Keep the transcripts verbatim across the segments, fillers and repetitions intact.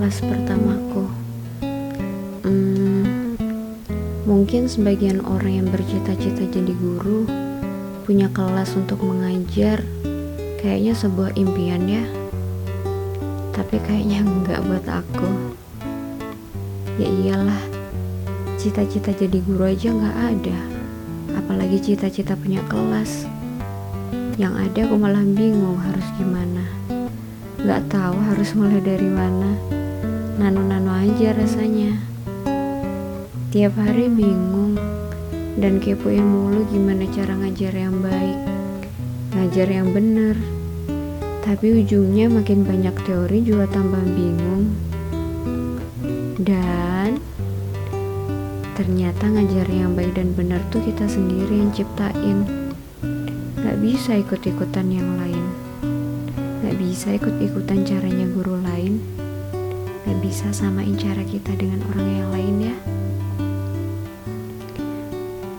nafas pertamaku. Hmm, mungkin sebagian orang yang bercita-cita jadi guru, punya kelas untuk mengajar, kayaknya sebuah impian ya. Tapi kayaknya enggak buat aku. Ya iyalah, cita-cita jadi guru aja enggak ada, apalagi cita-cita punya kelas. Yang ada aku malah bingung harus gimana. Gak tahu harus mulai dari mana. Nano-nano aja rasanya. Tiap hari bingung dan kepoin mulu gimana cara ngajar yang baik, ngajar yang benar. Tapi ujungnya makin banyak teori juga tambah bingung. Dan ternyata ngajar yang baik dan benar tuh kita sendiri yang ciptain. Gak bisa ikut-ikutan yang lain. Gak bisa ikut-ikutan caranya guru lain. Gak bisa samain cara kita dengan orang yang lain ya.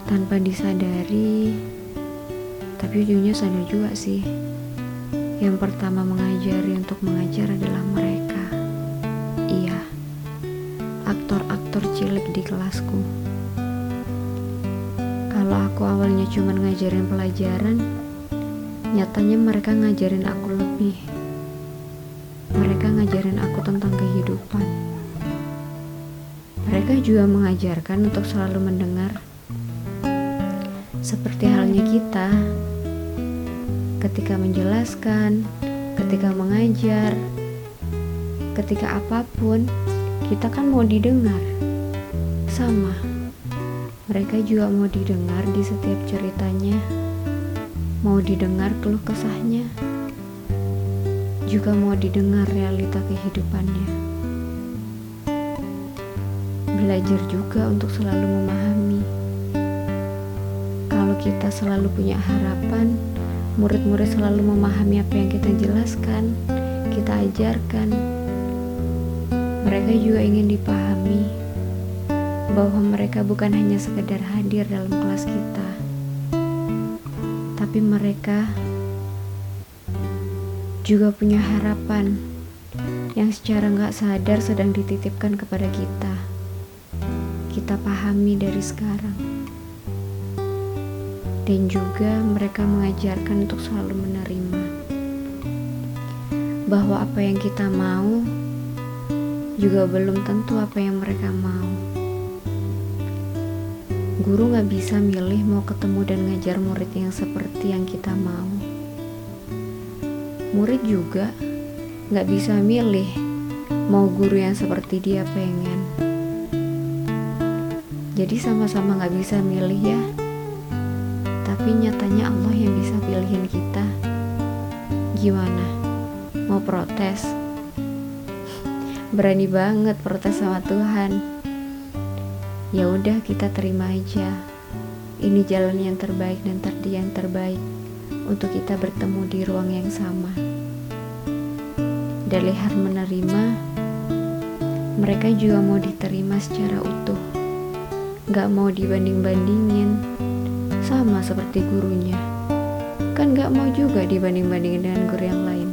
Tanpa disadari, tapi ujungnya sadar juga sih. Yang pertama mengajari untuk mengajar adalah mereka. Iya, aktor-aktor cilik di kelasku. Kalau aku awalnya cuma ngajarin pelajaran, nyatanya mereka ngajarin aku lebih. Mereka ngajarin aku tentang kehidupan. Mereka juga mengajarkan untuk selalu mendengar. Seperti halnya kita, ketika menjelaskan, ketika mengajar, ketika apapun, kita kan mau didengar. Sama, mereka juga mau didengar di setiap ceritanya, mau didengar keluh kesahnya, juga mau didengar realita kehidupannya. Belajar juga untuk selalu memahami. Kalau kita selalu punya harapan, murid-murid selalu memahami apa yang kita jelaskan, kita ajarkan. Mereka juga ingin dipahami bahwa mereka bukan hanya sekedar hadir dalam kelas kita, tapi mereka juga punya harapan yang secara gak sadar sedang dititipkan kepada kita. Kita pahami dari sekarang. Dan juga mereka mengajarkan untuk selalu menerima bahwa apa yang kita mau juga belum tentu apa yang mereka mau. Guru gak bisa milih mau ketemu dan ngajar murid yang seperti yang kita mau. Murid juga gak bisa milih mau guru yang seperti dia pengen. Jadi sama-sama gak bisa milih ya. Tapi nyatanya Allah yang bisa pilihin kita. Gimana? Mau protes? Berani banget protes sama Tuhan. Ya udah, kita terima aja. Ini jalan yang terbaik dan tadi yang terbaik untuk kita bertemu di ruang yang sama. Dari hal menerima, mereka juga mau diterima secara utuh. Gak mau dibanding-bandingin. Sama seperti gurunya, kan gak mau juga dibanding-bandingin dengan guru yang lain.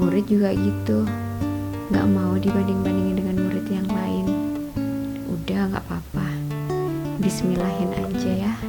Murid juga gitu, gak mau dibanding-bandingin dengan murid yang lain. Udah, gak apa-apa, bismillahin aja ya.